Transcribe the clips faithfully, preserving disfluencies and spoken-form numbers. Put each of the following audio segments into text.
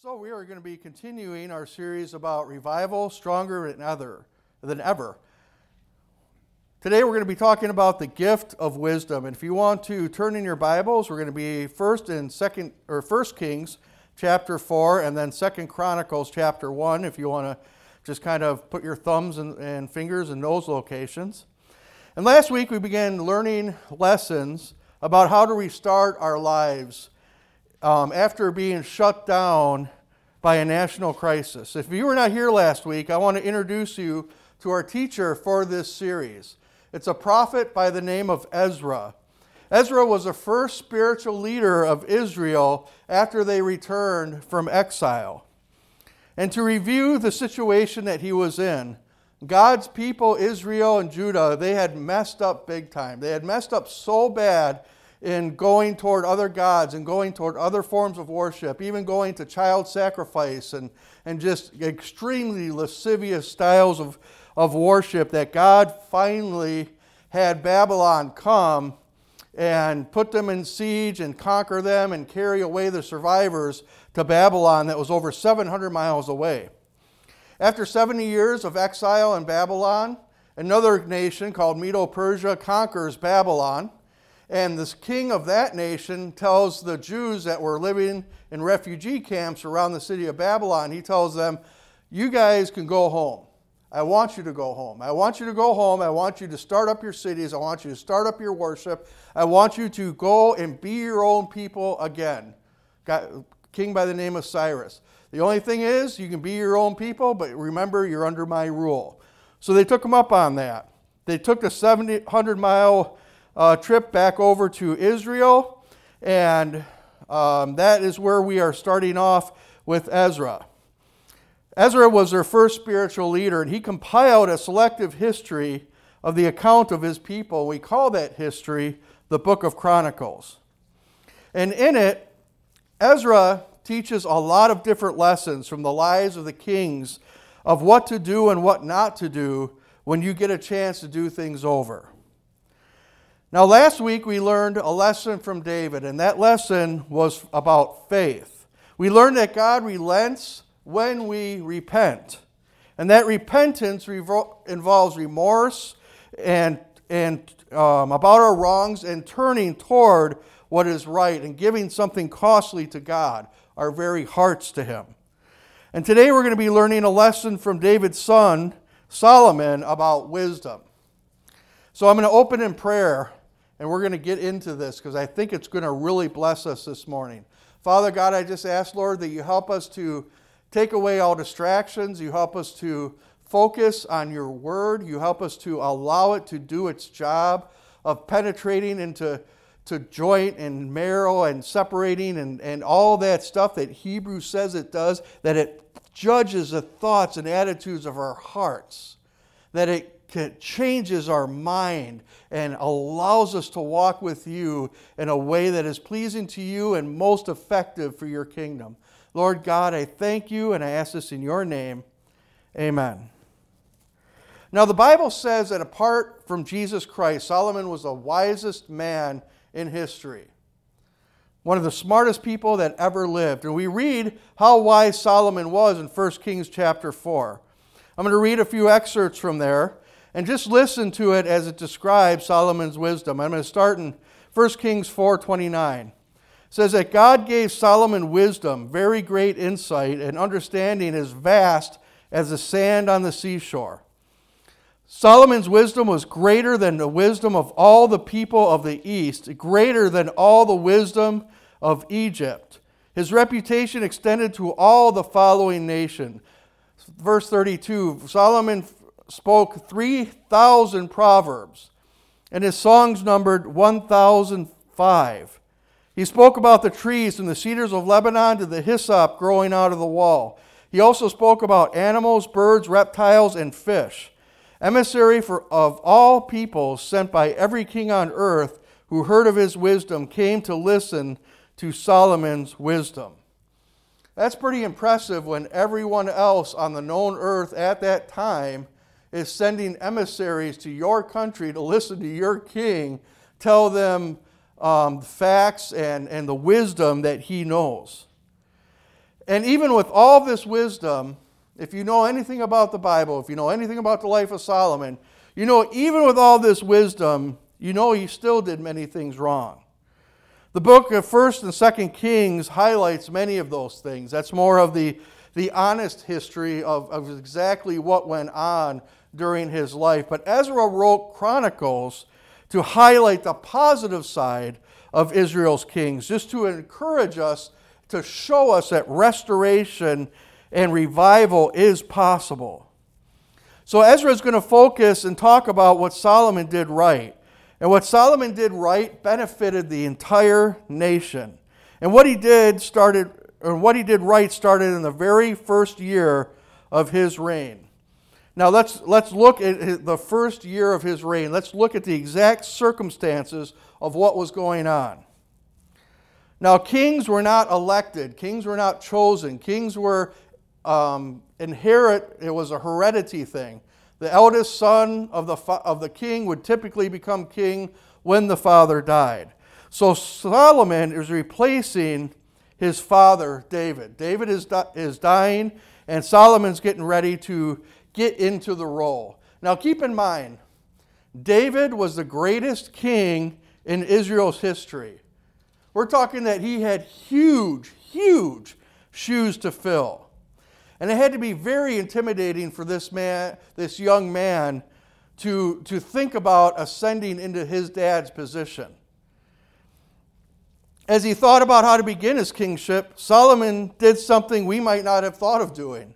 So we are going to be continuing our series about revival, stronger than ever, than ever. Today we're going to be talking about the gift of wisdom. And if you want to turn in your Bibles, we're going to be First and Second or First Kings chapter four, and then Second Chronicles chapter one. If you want to just kind of put your thumbs and, and fingers in those locations. And last week we began learning lessons about how to restart our lives Um, after being shut down by a national crisis. If you were not here last week, I want to introduce you to our teacher for this series. It's a prophet by the name of Ezra. Ezra was the first spiritual leader of Israel after they returned from exile. And to review the situation that he was in, God's people, Israel and Judah, they had messed up big time. They had messed up so bad in going toward other gods and going toward other forms of worship, even going to child sacrifice and, and just extremely lascivious styles of, of worship, that God finally had Babylon come and put them in siege and conquer them and carry away the survivors to Babylon that was over seven hundred miles away. After seventy years of exile in Babylon, another nation called Medo-Persia conquers Babylon. And this king of that nation tells the Jews that were living in refugee camps around the city of Babylon, he tells them, you guys can go home. I want you to go home. I want you to go home. I want you to start up your cities. I want you to start up your worship. I want you to go and be your own people again. Got king by the name of Cyrus. The only thing is, you can be your own people, but remember, you're under my rule. So they took him up on that. They took the seven hundred mile Uh, trip back over to Israel, and um, that is where we are starting off with Ezra. Ezra was their first spiritual leader, and he compiled a selective history of the account of his people. We call that history the Book of Chronicles. And in it, Ezra teaches a lot of different lessons from the lives of the kings of what to do and what not to do when you get a chance to do things over. Now, last week we learned a lesson from David, and that lesson was about faith. We learned that God relents when we repent, and that repentance revol- involves remorse and, and um, about our wrongs and turning toward what is right and giving something costly to God, our very hearts to Him. And today we're going to be learning a lesson from David's son, Solomon, about wisdom. So I'm going to open in prayer. And we're going to get into this because I think it's going to really bless us this morning. Father God, I just ask, Lord, that you help us to take away all distractions. You help us to focus on your word. You help us to allow it to do its job of penetrating into to joint and marrow and separating and, and all that stuff that Hebrews says it does, that it judges the thoughts and attitudes of our hearts, that it It changes our mind and allows us to walk with you in a way that is pleasing to you and most effective for your kingdom. Lord God, I thank you and I ask this in your name. Amen. Now the Bible says that apart from Jesus Christ, Solomon was the wisest man in history. One of the smartest people that ever lived. And we read how wise Solomon was in First Kings chapter four. I'm going to read a few excerpts from there. And just listen to it as it describes Solomon's wisdom. I'm going to start in First Kings four twenty-nine. It says that God gave Solomon wisdom, very great insight, and understanding as vast as the sand on the seashore. Solomon's wisdom was greater than the wisdom of all the people of the East, greater than all the wisdom of Egypt. His reputation extended to all the following nations. Verse thirty-two, Solomon spoke three thousand proverbs, and his songs numbered one thousand five. He spoke about the trees from the cedars of Lebanon to the hyssop growing out of the wall. He also spoke about animals, birds, reptiles, and fish. Emissary for, of all peoples sent by every king on earth who heard of his wisdom came to listen to Solomon's wisdom. That's pretty impressive when everyone else on the known earth at that time is sending emissaries to your country to listen to your king, tell them um, facts and, and the wisdom that he knows. And even with all this wisdom, if you know anything about the Bible, if you know anything about the life of Solomon, you know, even with all this wisdom, you know he still did many things wrong. The book of First and Second Kings highlights many of those things. That's more of the, the honest history of, of exactly what went on during his life. But Ezra wrote Chronicles to highlight the positive side of Israel's kings, just to encourage us, to show us that restoration and revival is possible. So Ezra is going to focus and talk about what Solomon did right. And what Solomon did right benefited the entire nation. And what he did started, or what he did right started in the very first year of his reign. Now let's let's look at the first year of his reign. Let's look at the exact circumstances of what was going on. Now kings were not elected. Kings were not chosen. Kings were um, inherit. It was a heredity thing. The eldest son of the, of the king would typically become king when the father died. So Solomon is replacing his father, David. David is, is dying, and Solomon's getting ready to get into the role. Now keep in mind, David was the greatest king in Israel's history. We're talking that he had huge, huge shoes to fill. And it had to be very intimidating for this man, this young man, to, to think about ascending into his dad's position. As he thought about how to begin his kingship, Solomon did something we might not have thought of doing.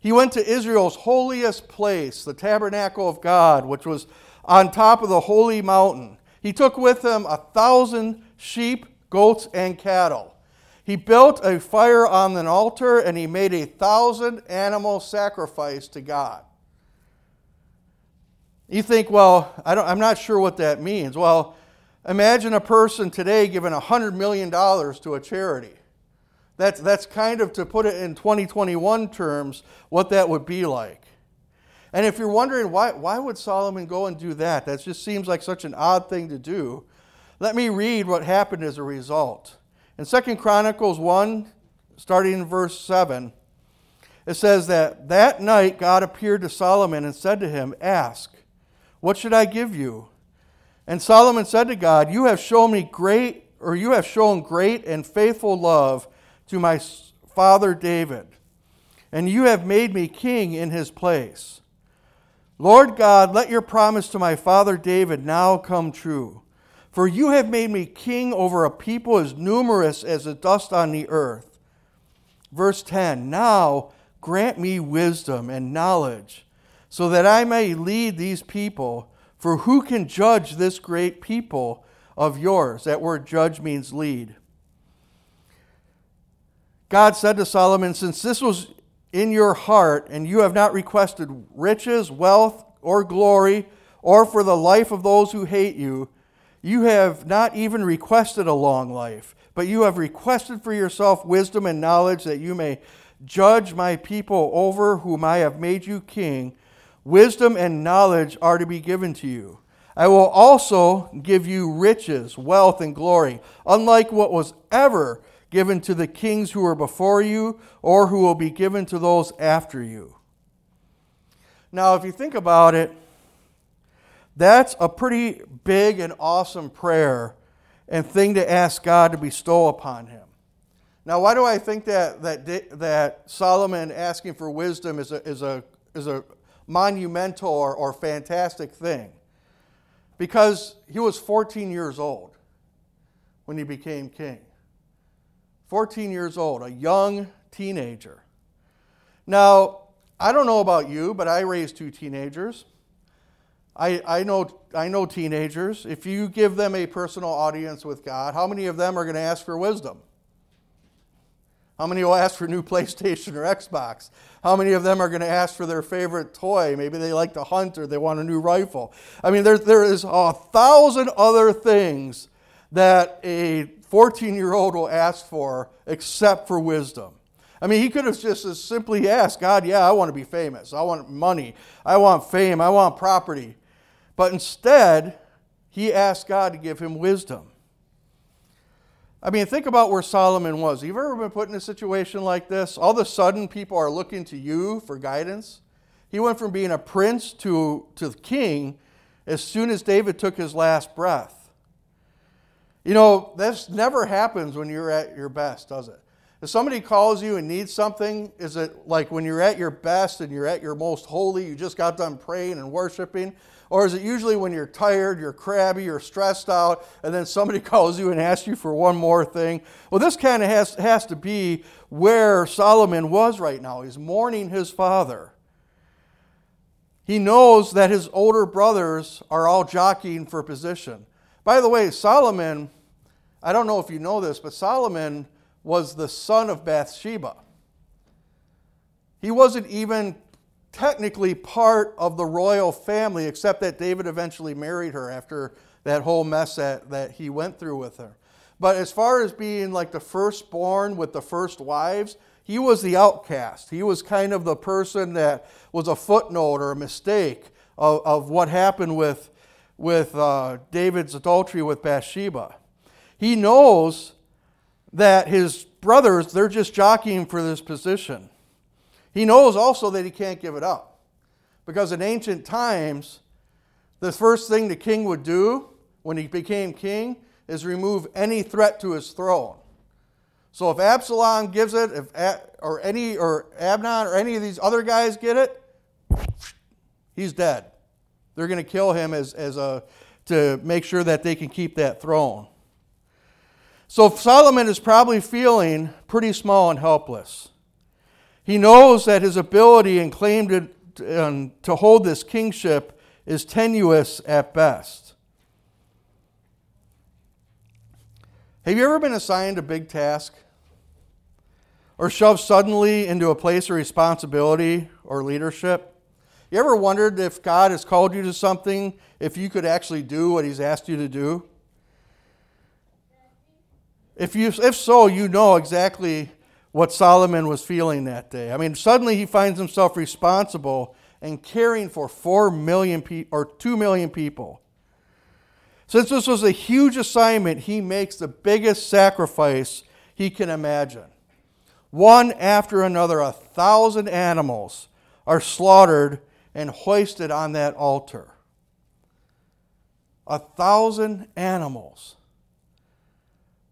He went to Israel's holiest place, the tabernacle of God, which was on top of the holy mountain. He took with him a thousand sheep, goats, and cattle. He built a fire on an altar, and he made a thousand animal sacrifice to God. You think, well, I don't, I'm not sure what that means. Well, imagine a person today giving one hundred million dollars to a charity. That's, that's kind of, to put it in twenty twenty-one terms, what that would be like. And if you're wondering, why, why would Solomon go and do that? That just seems like such an odd thing to do. Let me read what happened as a result. In Second Chronicles one, starting in verse seven, it says that that night God appeared to Solomon and said to him, "Ask, what should I give you?" And Solomon said to God, "You have shown me great, or you have shown great and faithful love to my father David, and you have made me king in his place. Lord God, let your promise to my father David now come true. For you have made me king over a people as numerous as the dust on the earth." Verse ten, "Now grant me wisdom and knowledge, so that I may lead these people, for who can judge this great people of yours?" That word judge means lead. God said to Solomon, "Since this was in your heart, and you have not requested riches, wealth, or glory, or for the life of those who hate you, you have not even requested a long life, but you have requested for yourself wisdom and knowledge that you may judge my people over whom I have made you king. Wisdom and knowledge are to be given to you. I will also give you riches, wealth, and glory, unlike what was ever given to the kings who were before you or who will be given to those after you." Now, if you think about it, that's a pretty big and awesome prayer and thing to ask God to bestow upon him. Now, why do I think that that that Solomon asking for wisdom is a is a is a monumental or, or fantastic thing? Because he was fourteen years old when he became king. fourteen years old, a young teenager. Now, I don't know about you, but I raised two teenagers. I, I know I know teenagers. If you give them a personal audience with God, how many of them are going to ask for wisdom? How many will ask for a new PlayStation or Xbox? How many of them are going to ask for their favorite toy? Maybe they like to hunt or they want a new rifle. I mean, there, there is a thousand other things that a fourteen-year-old will ask for except for wisdom. I mean, he could have just as simply asked, "God, yeah, I want to be famous. I want money. I want fame. I want property." But instead, he asked God to give him wisdom. I mean, think about where Solomon was. Have you ever been put in a situation like this? All of a sudden, people are looking to you for guidance. He went from being a prince to, to the king as soon as David took his last breath. You know, this never happens when you're at your best, does it? If somebody calls you and needs something, is it like when you're at your best and you're at your most holy, you just got done praying and worshiping? Or is it usually when you're tired, you're crabby, you're stressed out, and then somebody calls you and asks you for one more thing? Well, this kind of has, has to be where Solomon was right now. He's mourning his father. He knows that his older brothers are all jockeying for position. By the way, Solomon, I don't know if you know this, but Solomon was the son of Bathsheba. He wasn't even technically part of the royal family, except that David eventually married her after that whole mess that, that he went through with her. But as far as being like the firstborn with the first wives, he was the outcast. He was kind of the person that was a footnote or a mistake of, of what happened with, with uh, David's adultery with Bathsheba. He knows that his brothers, they're just jockeying for this position. He knows also that he can't give it up, because in ancient times, the first thing the king would do when he became king is remove any threat to his throne. So if Absalom gives it, if or any or Amnon or any of these other guys get it, he's dead. They're going to kill him as as a to make sure that they can keep that throne. So Solomon is probably feeling pretty small and helpless. He knows that his ability and claim to, um, to hold this kingship is tenuous at best. Have you ever been assigned a big task or shoved suddenly into a place of responsibility or leadership? You ever wondered if God has called you to something, if you could actually do what he's asked you to do? If you, if so, you know exactly what Solomon was feeling that day. I mean, suddenly he finds himself responsible and caring for four million pe- or two million people. Since this was a huge assignment, he makes the biggest sacrifice he can imagine. One after another, a thousand animals are slaughtered and hoisted on that altar. A thousand animals.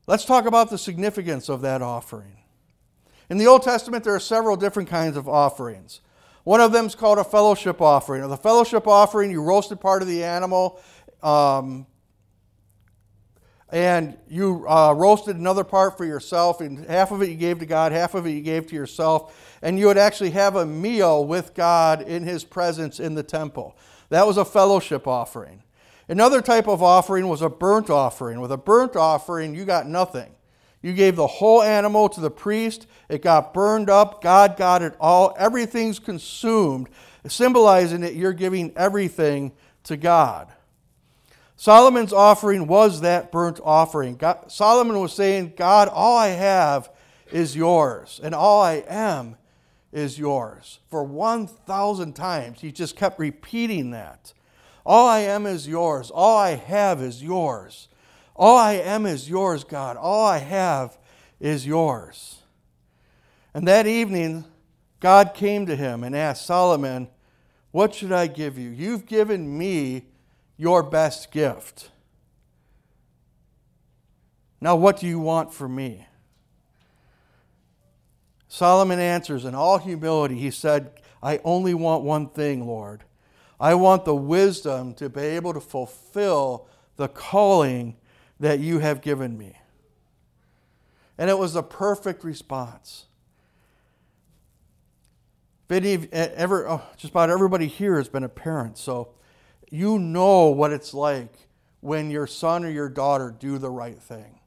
Let's talk about the significance of that offering. In the Old Testament, there are several different kinds of offerings. One of them is called a fellowship offering. Or the fellowship offering, you roasted part of the animal, um, and you uh, roasted another part for yourself, and half of it you gave to God, half of it you gave to yourself, and you would actually have a meal with God in his presence in the temple. That was a fellowship offering. Another type of offering was a burnt offering. With a burnt offering, you got nothing. You gave the whole animal to the priest. It got burned up. God got it all. Everything's consumed, symbolizing that you're giving everything to God. Solomon's offering was that burnt offering. God, Solomon was saying, God, all I have is yours, and all I am is yours. For one thousand times, he just kept repeating that. All I am is yours. All I have is yours. All I am is yours, God. All I have is yours. And that evening, God came to him and asked Solomon, what should I give you? You've given me your best gift. Now what do you want from me? Solomon answers in all humility. He said, I only want one thing, Lord. I want the wisdom to be able to fulfill the calling that you have given me. And it was a perfect response. Just about everybody here has been a parent, so you know what it's like when your son or your daughter do the right thing.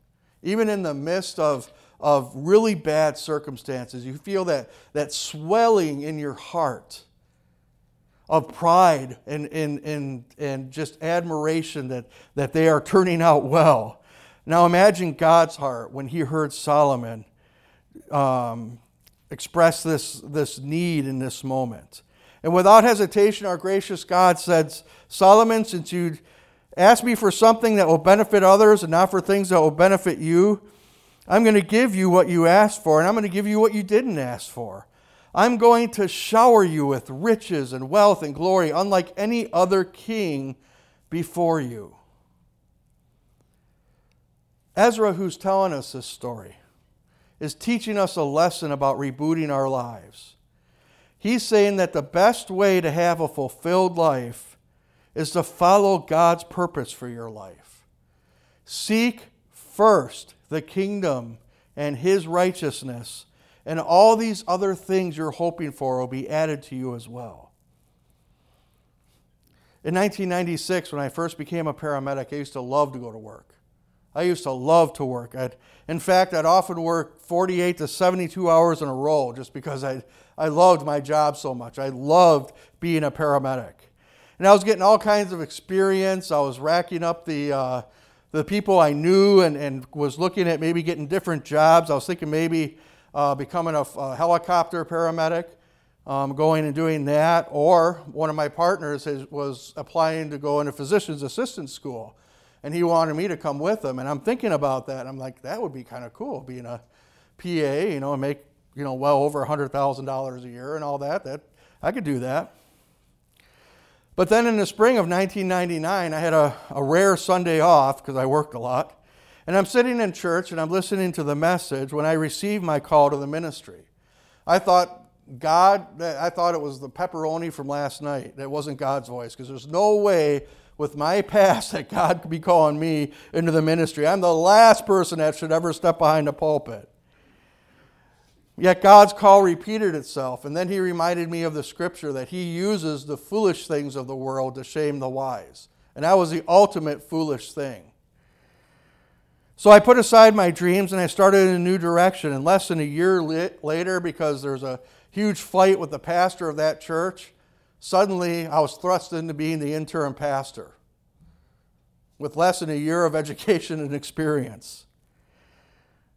Even in the midst of, of really bad circumstances, you feel that, that swelling in your heart of pride and, and, and, and just admiration that, that they are turning out well. Now imagine God's heart when he heard Solomon um, express this, this need in this moment. And without hesitation, our gracious God says, Solomon, since you asked me for something that will benefit others and not for things that will benefit you, I'm going to give you what you asked for, and I'm going to give you what you didn't ask for. I'm going to shower you with riches and wealth and glory, unlike any other king before you. Ezra, who's telling us this story, is teaching us a lesson about rebooting our lives. He's saying that the best way to have a fulfilled life is to follow God's purpose for your life. Seek first the kingdom and His righteousness, and all these other things you're hoping for will be added to you as well. In nineteen ninety-six, when I first became a paramedic, I used to love to go to work. I used to love to work. I'd, in fact, I'd often work forty-eight to seventy-two hours in a row just because I, I loved my job so much. I loved being a paramedic. And I was getting all kinds of experience. I was racking up the uh, the people I knew and, and was looking at maybe getting different jobs. I was thinking maybe uh, becoming a, a helicopter paramedic, um, going and doing that. Or one of my partners has, was applying to go into physician's assistant school. And he wanted me to come with him. And I'm thinking about that. I'm like, that would be kind of cool, being a P A, you know, and make, you know, well over one hundred thousand dollars a year and all that. That I could do that. But then in the spring of nineteen ninety-nine, I had a, a rare Sunday off because I worked a lot. And I'm sitting in church and I'm listening to the message when I received my call to the ministry. I thought, God, I thought it was the pepperoni from last night. It wasn't God's voice, because there's no way with my past that God could be calling me into the ministry. I'm the last person that should ever step behind a pulpit. Yet God's call repeated itself, and then He reminded me of the scripture that He uses the foolish things of the world to shame the wise. And that was the ultimate foolish thing. So I put aside my dreams and I started in a new direction. And less than a year later, because there's a huge fight with the pastor of that church, suddenly, I was thrust into being the interim pastor with less than a year of education and experience.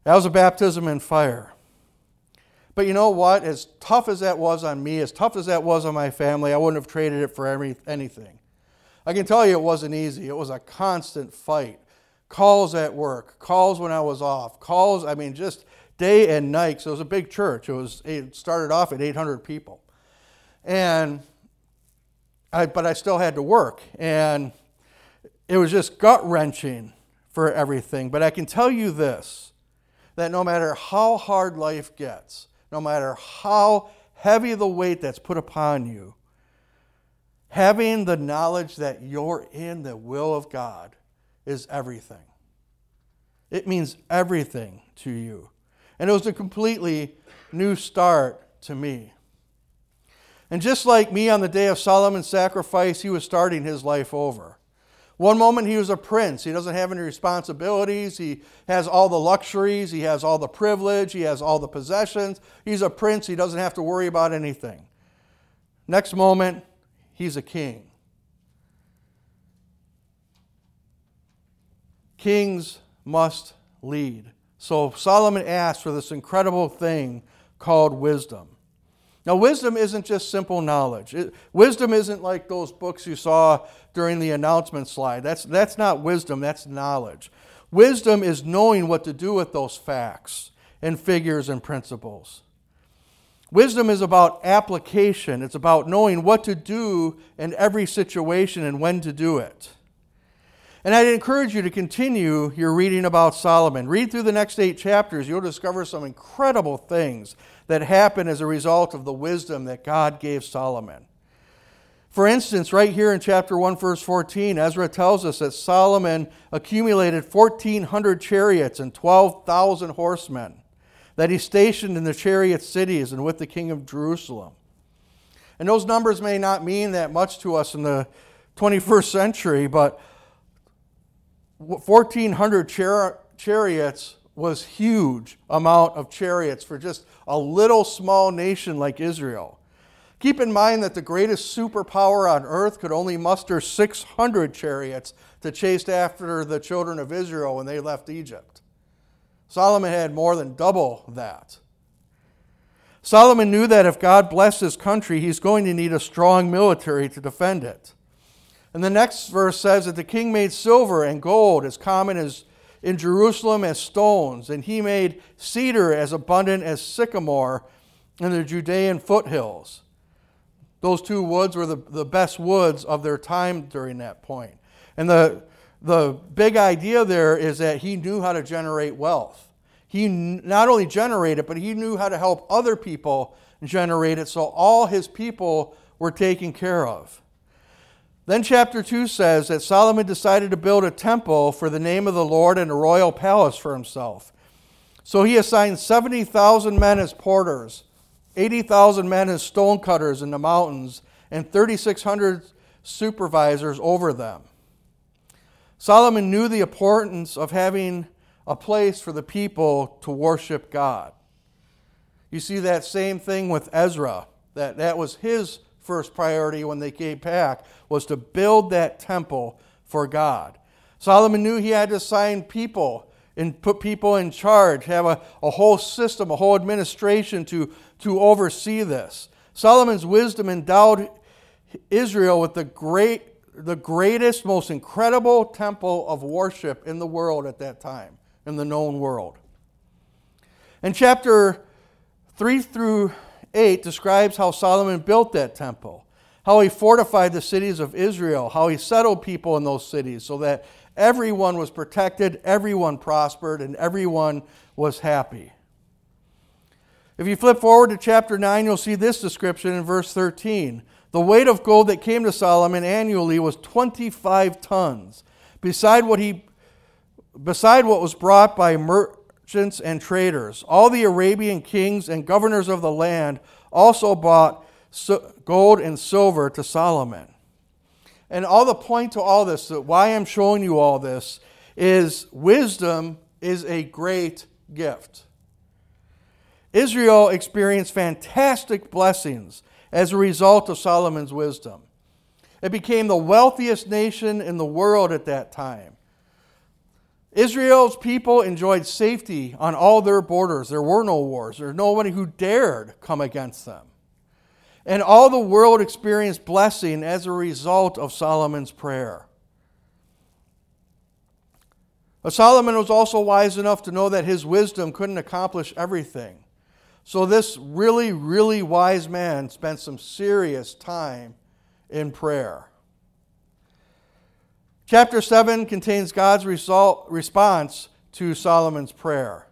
That was a baptism in fire. But you know what? As tough as that was on me, as tough as that was on my family, I wouldn't have traded it for every, anything. I can tell you it wasn't easy. It was a constant fight. Calls at work, calls when I was off, calls, I mean, just day and night. So it was a big church. It was. It started off at eight hundred people. And I, but I still had to work, and it was just gut-wrenching for everything. But I can tell you this, that no matter how hard life gets, no matter how heavy the weight that's put upon you, having the knowledge that you're in the will of God is everything. It means everything to you. And it was a completely new start to me. And just like me on the day of Solomon's sacrifice, he was starting his life over. One moment he was a prince. He doesn't have any responsibilities. He has all the luxuries. He has all the privilege. He has all the possessions. He's a prince. He doesn't have to worry about anything. Next moment, he's a king. Kings must lead. So Solomon asked for this incredible thing called wisdom. Now, wisdom isn't just simple knowledge. It, wisdom isn't like those books you saw during the announcement slide. That's, that's not wisdom, that's knowledge. Wisdom is knowing what to do with those facts and figures and principles. Wisdom is about application. It's about knowing what to do in every situation and when to do it. And I'd encourage you to continue your reading about Solomon. Read through the next eight chapters. You'll discover some incredible things that happen as a result of the wisdom that God gave Solomon. For instance, right here in chapter one, verse fourteen, Ezra tells us that Solomon accumulated fourteen hundred chariots and twelve thousand horsemen that he stationed in the chariot cities and with the king of Jerusalem. And those numbers may not mean that much to us in the twenty-first century, but fourteen hundred chari- chariots was huge amount of chariots for just a little small nation like Israel. Keep in mind that the greatest superpower on earth could only muster six hundred chariots to chase after the children of Israel when they left Egypt. Solomon had more than double that. Solomon knew that if God blessed his country, he's going to need a strong military to defend it. And the next verse says that the king made silver and gold as common as in Jerusalem as stones, and he made cedar as abundant as sycamore in the Judean foothills. Those two woods were the, the best woods of their time during that point. And the the big idea there is that he knew how to generate wealth. He not only generated it, but he knew how to help other people generate it, so all his people were taken care of. Then chapter two says that Solomon decided to build a temple for the name of the Lord and a royal palace for himself. So he assigned seventy thousand men as porters, eighty thousand men as stonecutters in the mountains, and three thousand six hundred supervisors over them. Solomon knew the importance of having a place for the people to worship God. You see that same thing with Ezra. That, that was his first priority when they came back, was to build that temple for God. Solomon knew he had to assign people and put people in charge, have a, a whole system, a whole administration to, to oversee this. Solomon's wisdom endowed Israel with the great, the greatest, most incredible temple of worship in the world at that time, in the known world. And chapter three through eight describes how Solomon built that temple, how he fortified the cities of Israel, how he settled people in those cities so that everyone was protected, everyone prospered, and everyone was happy. If you flip forward to chapter nine, you'll see this description in verse thirteen. The weight of gold that came to Solomon annually was twenty-five tons, beside what he, beside what was brought by merchants and traders. All the Arabian kings and governors of the land also bought gold and silver to Solomon. And all the point to all this, that why I'm showing you all this, is wisdom is a great gift. Israel experienced fantastic blessings as a result of Solomon's wisdom. It became the wealthiest nation in the world at that time. Israel's people enjoyed safety on all their borders. There were no wars. There was nobody who dared come against them. And all the world experienced blessing as a result of Solomon's prayer. But Solomon was also wise enough to know that his wisdom couldn't accomplish everything. So this really, really wise man spent some serious time in prayer. Chapter seven contains God's result, response to Solomon's prayer.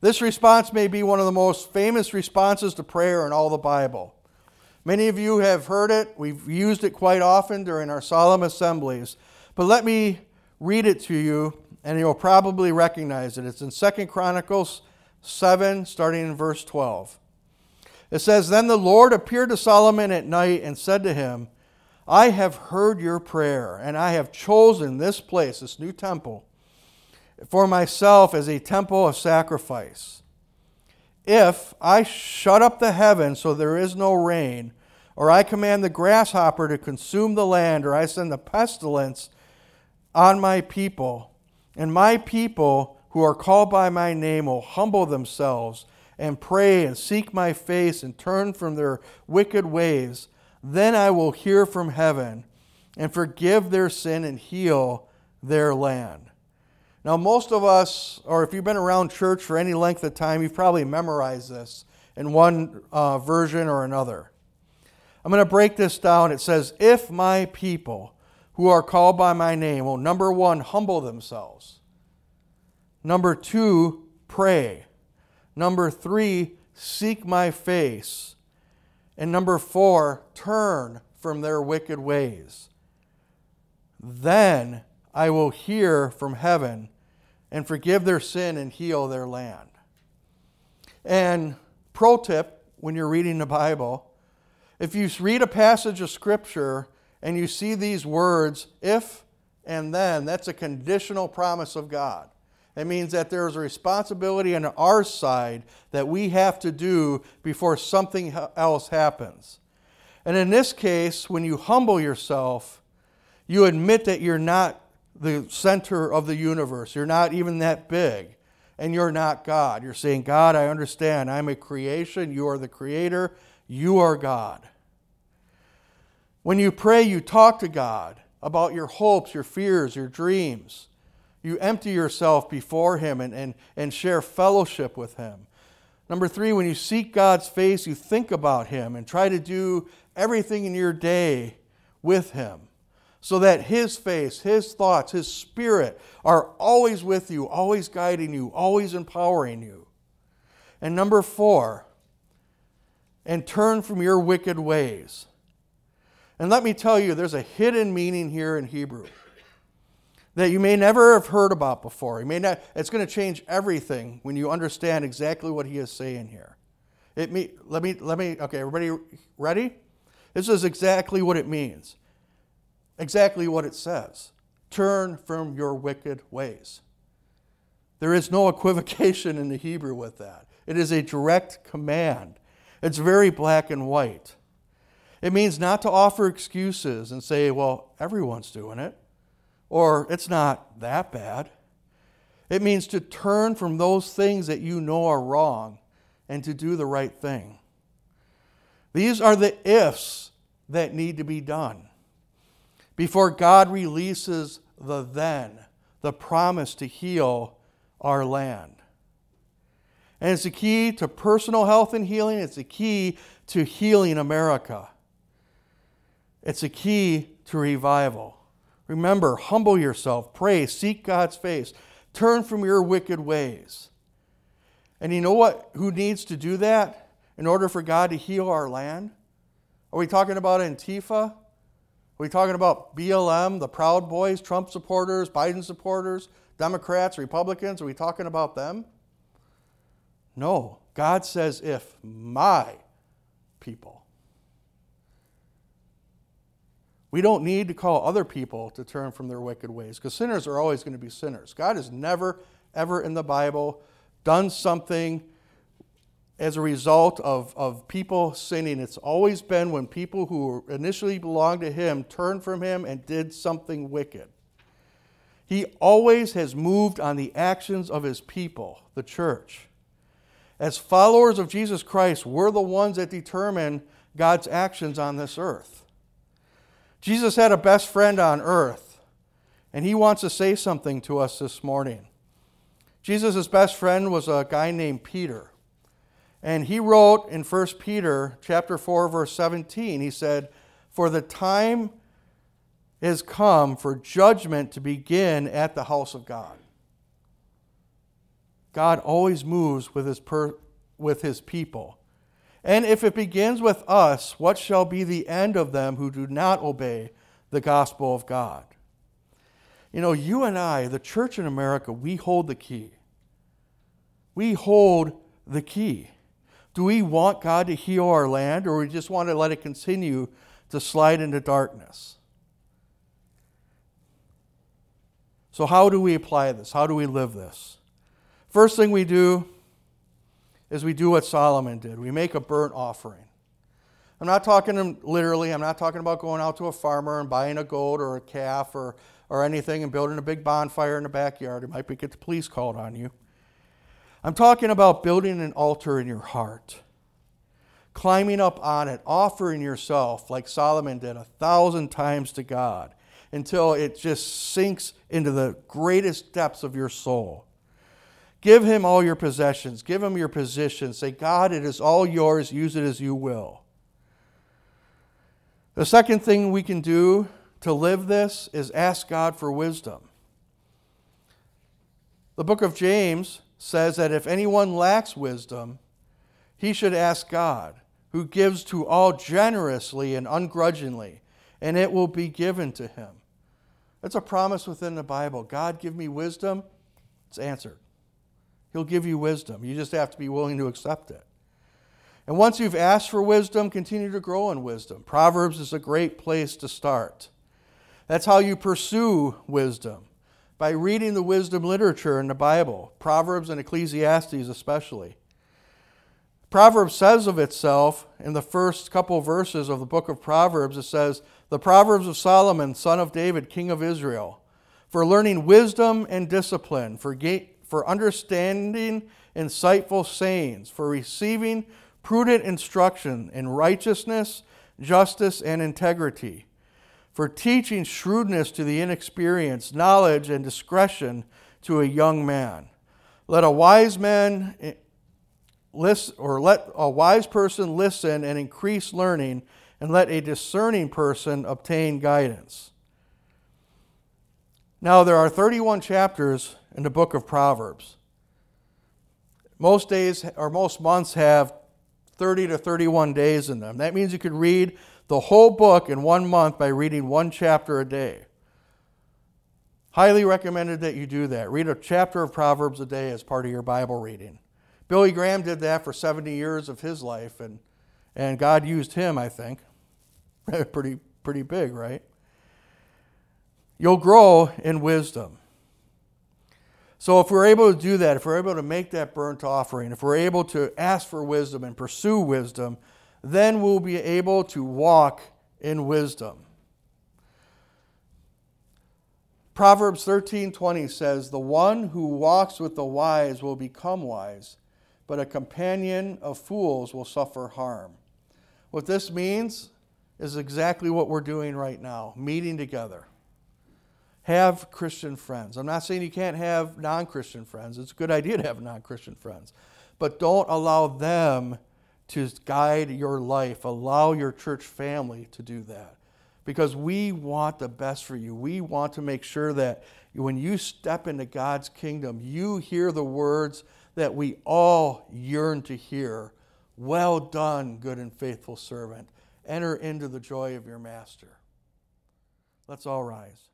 This response may be one of the most famous responses to prayer in all the Bible. Many of you have heard it. We've used it quite often during our solemn assemblies. But let me read it to you, and you'll probably recognize it. It's in Second Chronicles seven, starting in verse twelve. It says, Then the Lord appeared to Solomon at night and said to him, I have heard your prayer, and I have chosen this place, this new temple, for myself as a temple of sacrifice. If I shut up the heavens so there is no rain, or I command the grasshopper to consume the land, or I send the pestilence on my people, and my people who are called by my name will humble themselves and pray and seek my face and turn from their wicked ways, then I will hear from heaven and forgive their sin and heal their land. Now, most of us, or if you've been around church for any length of time, you've probably memorized this in one uh, version or another. I'm going to break this down. It says, if my people who are called by my name will, number one, humble themselves. Number two, pray. Number three, seek my face. And number four, turn from their wicked ways. Then I will hear from heaven and forgive their sin and heal their land. And pro tip, when you're reading the Bible, if you read a passage of Scripture and you see these words, if and then, that's a conditional promise of God. It means that there is a responsibility on our side that we have to do before something else happens. And in this case, when you humble yourself, you admit that you're not the center of the universe. You're not even that big, and you're not God. You're saying, God, I understand. I'm a creation. You are the creator. You are God. When you pray, you talk to God about your hopes, your fears, your dreams. You empty yourself before Him and, and, and share fellowship with Him. Number three, when you seek God's face, you think about Him and try to do everything in your day with Him so that His face, His thoughts, His Spirit are always with you, always guiding you, always empowering you. And number four, and turn from your wicked ways. And let me tell you, there's a hidden meaning here in Hebrew that you may never have heard about before. You may not. It's going to change everything when you understand exactly what he is saying here. It me, let me, let me, okay, everybody ready? This is exactly what it means. Exactly what it says. Turn from your wicked ways. There is no equivocation in the Hebrew with that. It is a direct command. It's very black and white. It means not to offer excuses and say, well, everyone's doing it, or it's not that bad. It means to turn from those things that you know are wrong and to do the right thing. These are the ifs that need to be done before God releases the then, the promise to heal our land. And it's the key to personal health and healing. It's the key to healing America. It's the key to revival. Remember, humble yourself, pray, seek God's face, turn from your wicked ways. And you know what? Who needs to do that in order for God to heal our land? Are we talking about Antifa? Are we talking about B L M, the Proud Boys, Trump supporters, Biden supporters, Democrats, Republicans? Are we talking about them? No. God says, if my people. We don't need to call other people to turn from their wicked ways because sinners are always going to be sinners. God has never, ever in the Bible done something as a result of, of people sinning. It's always been when people who initially belonged to Him turned from Him and did something wicked. He always has moved on the actions of His people, the church. As followers of Jesus Christ, we're the ones that determine God's actions on this earth. Jesus had a best friend on earth, and he wants to say something to us this morning. Jesus' best friend was a guy named Peter, and he wrote in First Peter chapter four, verse seventeen, he said, "For the time is come for judgment to begin at the house of God." God always moves with his, per- with his people. "And if it begins with us, what shall be the end of them who do not obey the gospel of God?" You know, you and I, the church in America, we hold the key. We hold the key. Do we want God to heal our land, or we just want to let it continue to slide into darkness? So how do we apply this? How do we live this? First thing we do is we do what Solomon did. We make a burnt offering. I'm not talking literally. I'm not talking about going out to a farmer and buying a goat or a calf or, or anything and building a big bonfire in the backyard. It might be, get the police called on you. I'm talking about building an altar in your heart, climbing up on it, offering yourself like Solomon did a thousand times to God until it just sinks into the greatest depths of your soul. Give Him all your possessions. Give Him your position. Say, God, it is all yours. Use it as you will. The second thing we can do to live this is ask God for wisdom. The book of James says that if anyone lacks wisdom, he should ask God, who gives to all generously and ungrudgingly, and it will be given to him. That's a promise within the Bible. God, give me wisdom. It's answered. He'll give you wisdom. You just have to be willing to accept it. And once you've asked for wisdom, continue to grow in wisdom. Proverbs is a great place to start. That's how you pursue wisdom, by reading the wisdom literature in the Bible, Proverbs and Ecclesiastes especially. Proverbs says of itself, in the first couple verses of the book of Proverbs, it says, "The Proverbs of Solomon, son of David, king of Israel, for learning wisdom and discipline, for gate. for understanding insightful sayings, for receiving prudent instruction in righteousness, justice, and integrity, for teaching shrewdness to the inexperienced, knowledge and discretion to a young man. Let a wise man listen, or let a wise person listen and increase learning, and let a discerning person obtain guidance. Now, there are thirty-one chapters in the book of Proverbs. Most days or most months have thirty to thirty-one days in them. That means you could read the whole book in one month by reading one chapter a day. Highly recommended that you do that. Read a chapter of Proverbs a day as part of your Bible reading. Billy Graham did that for seventy years of his life, and, and God used him, I think. pretty, pretty big, right? You'll grow in wisdom. So if we're able to do that, if we're able to make that burnt offering, if we're able to ask for wisdom and pursue wisdom, then we'll be able to walk in wisdom. Proverbs thirteen twenty says, "The one who walks with the wise will become wise, but a companion of fools will suffer harm." What this means is exactly what we're doing right now, meeting together. Have Christian friends. I'm not saying you can't have non-Christian friends. It's a good idea to have non-Christian friends. But don't allow them to guide your life. Allow your church family to do that. Because we want the best for you. We want to make sure that when you step into God's kingdom, you hear the words that we all yearn to hear. "Well done, good and faithful servant. Enter into the joy of your master." Let's all rise.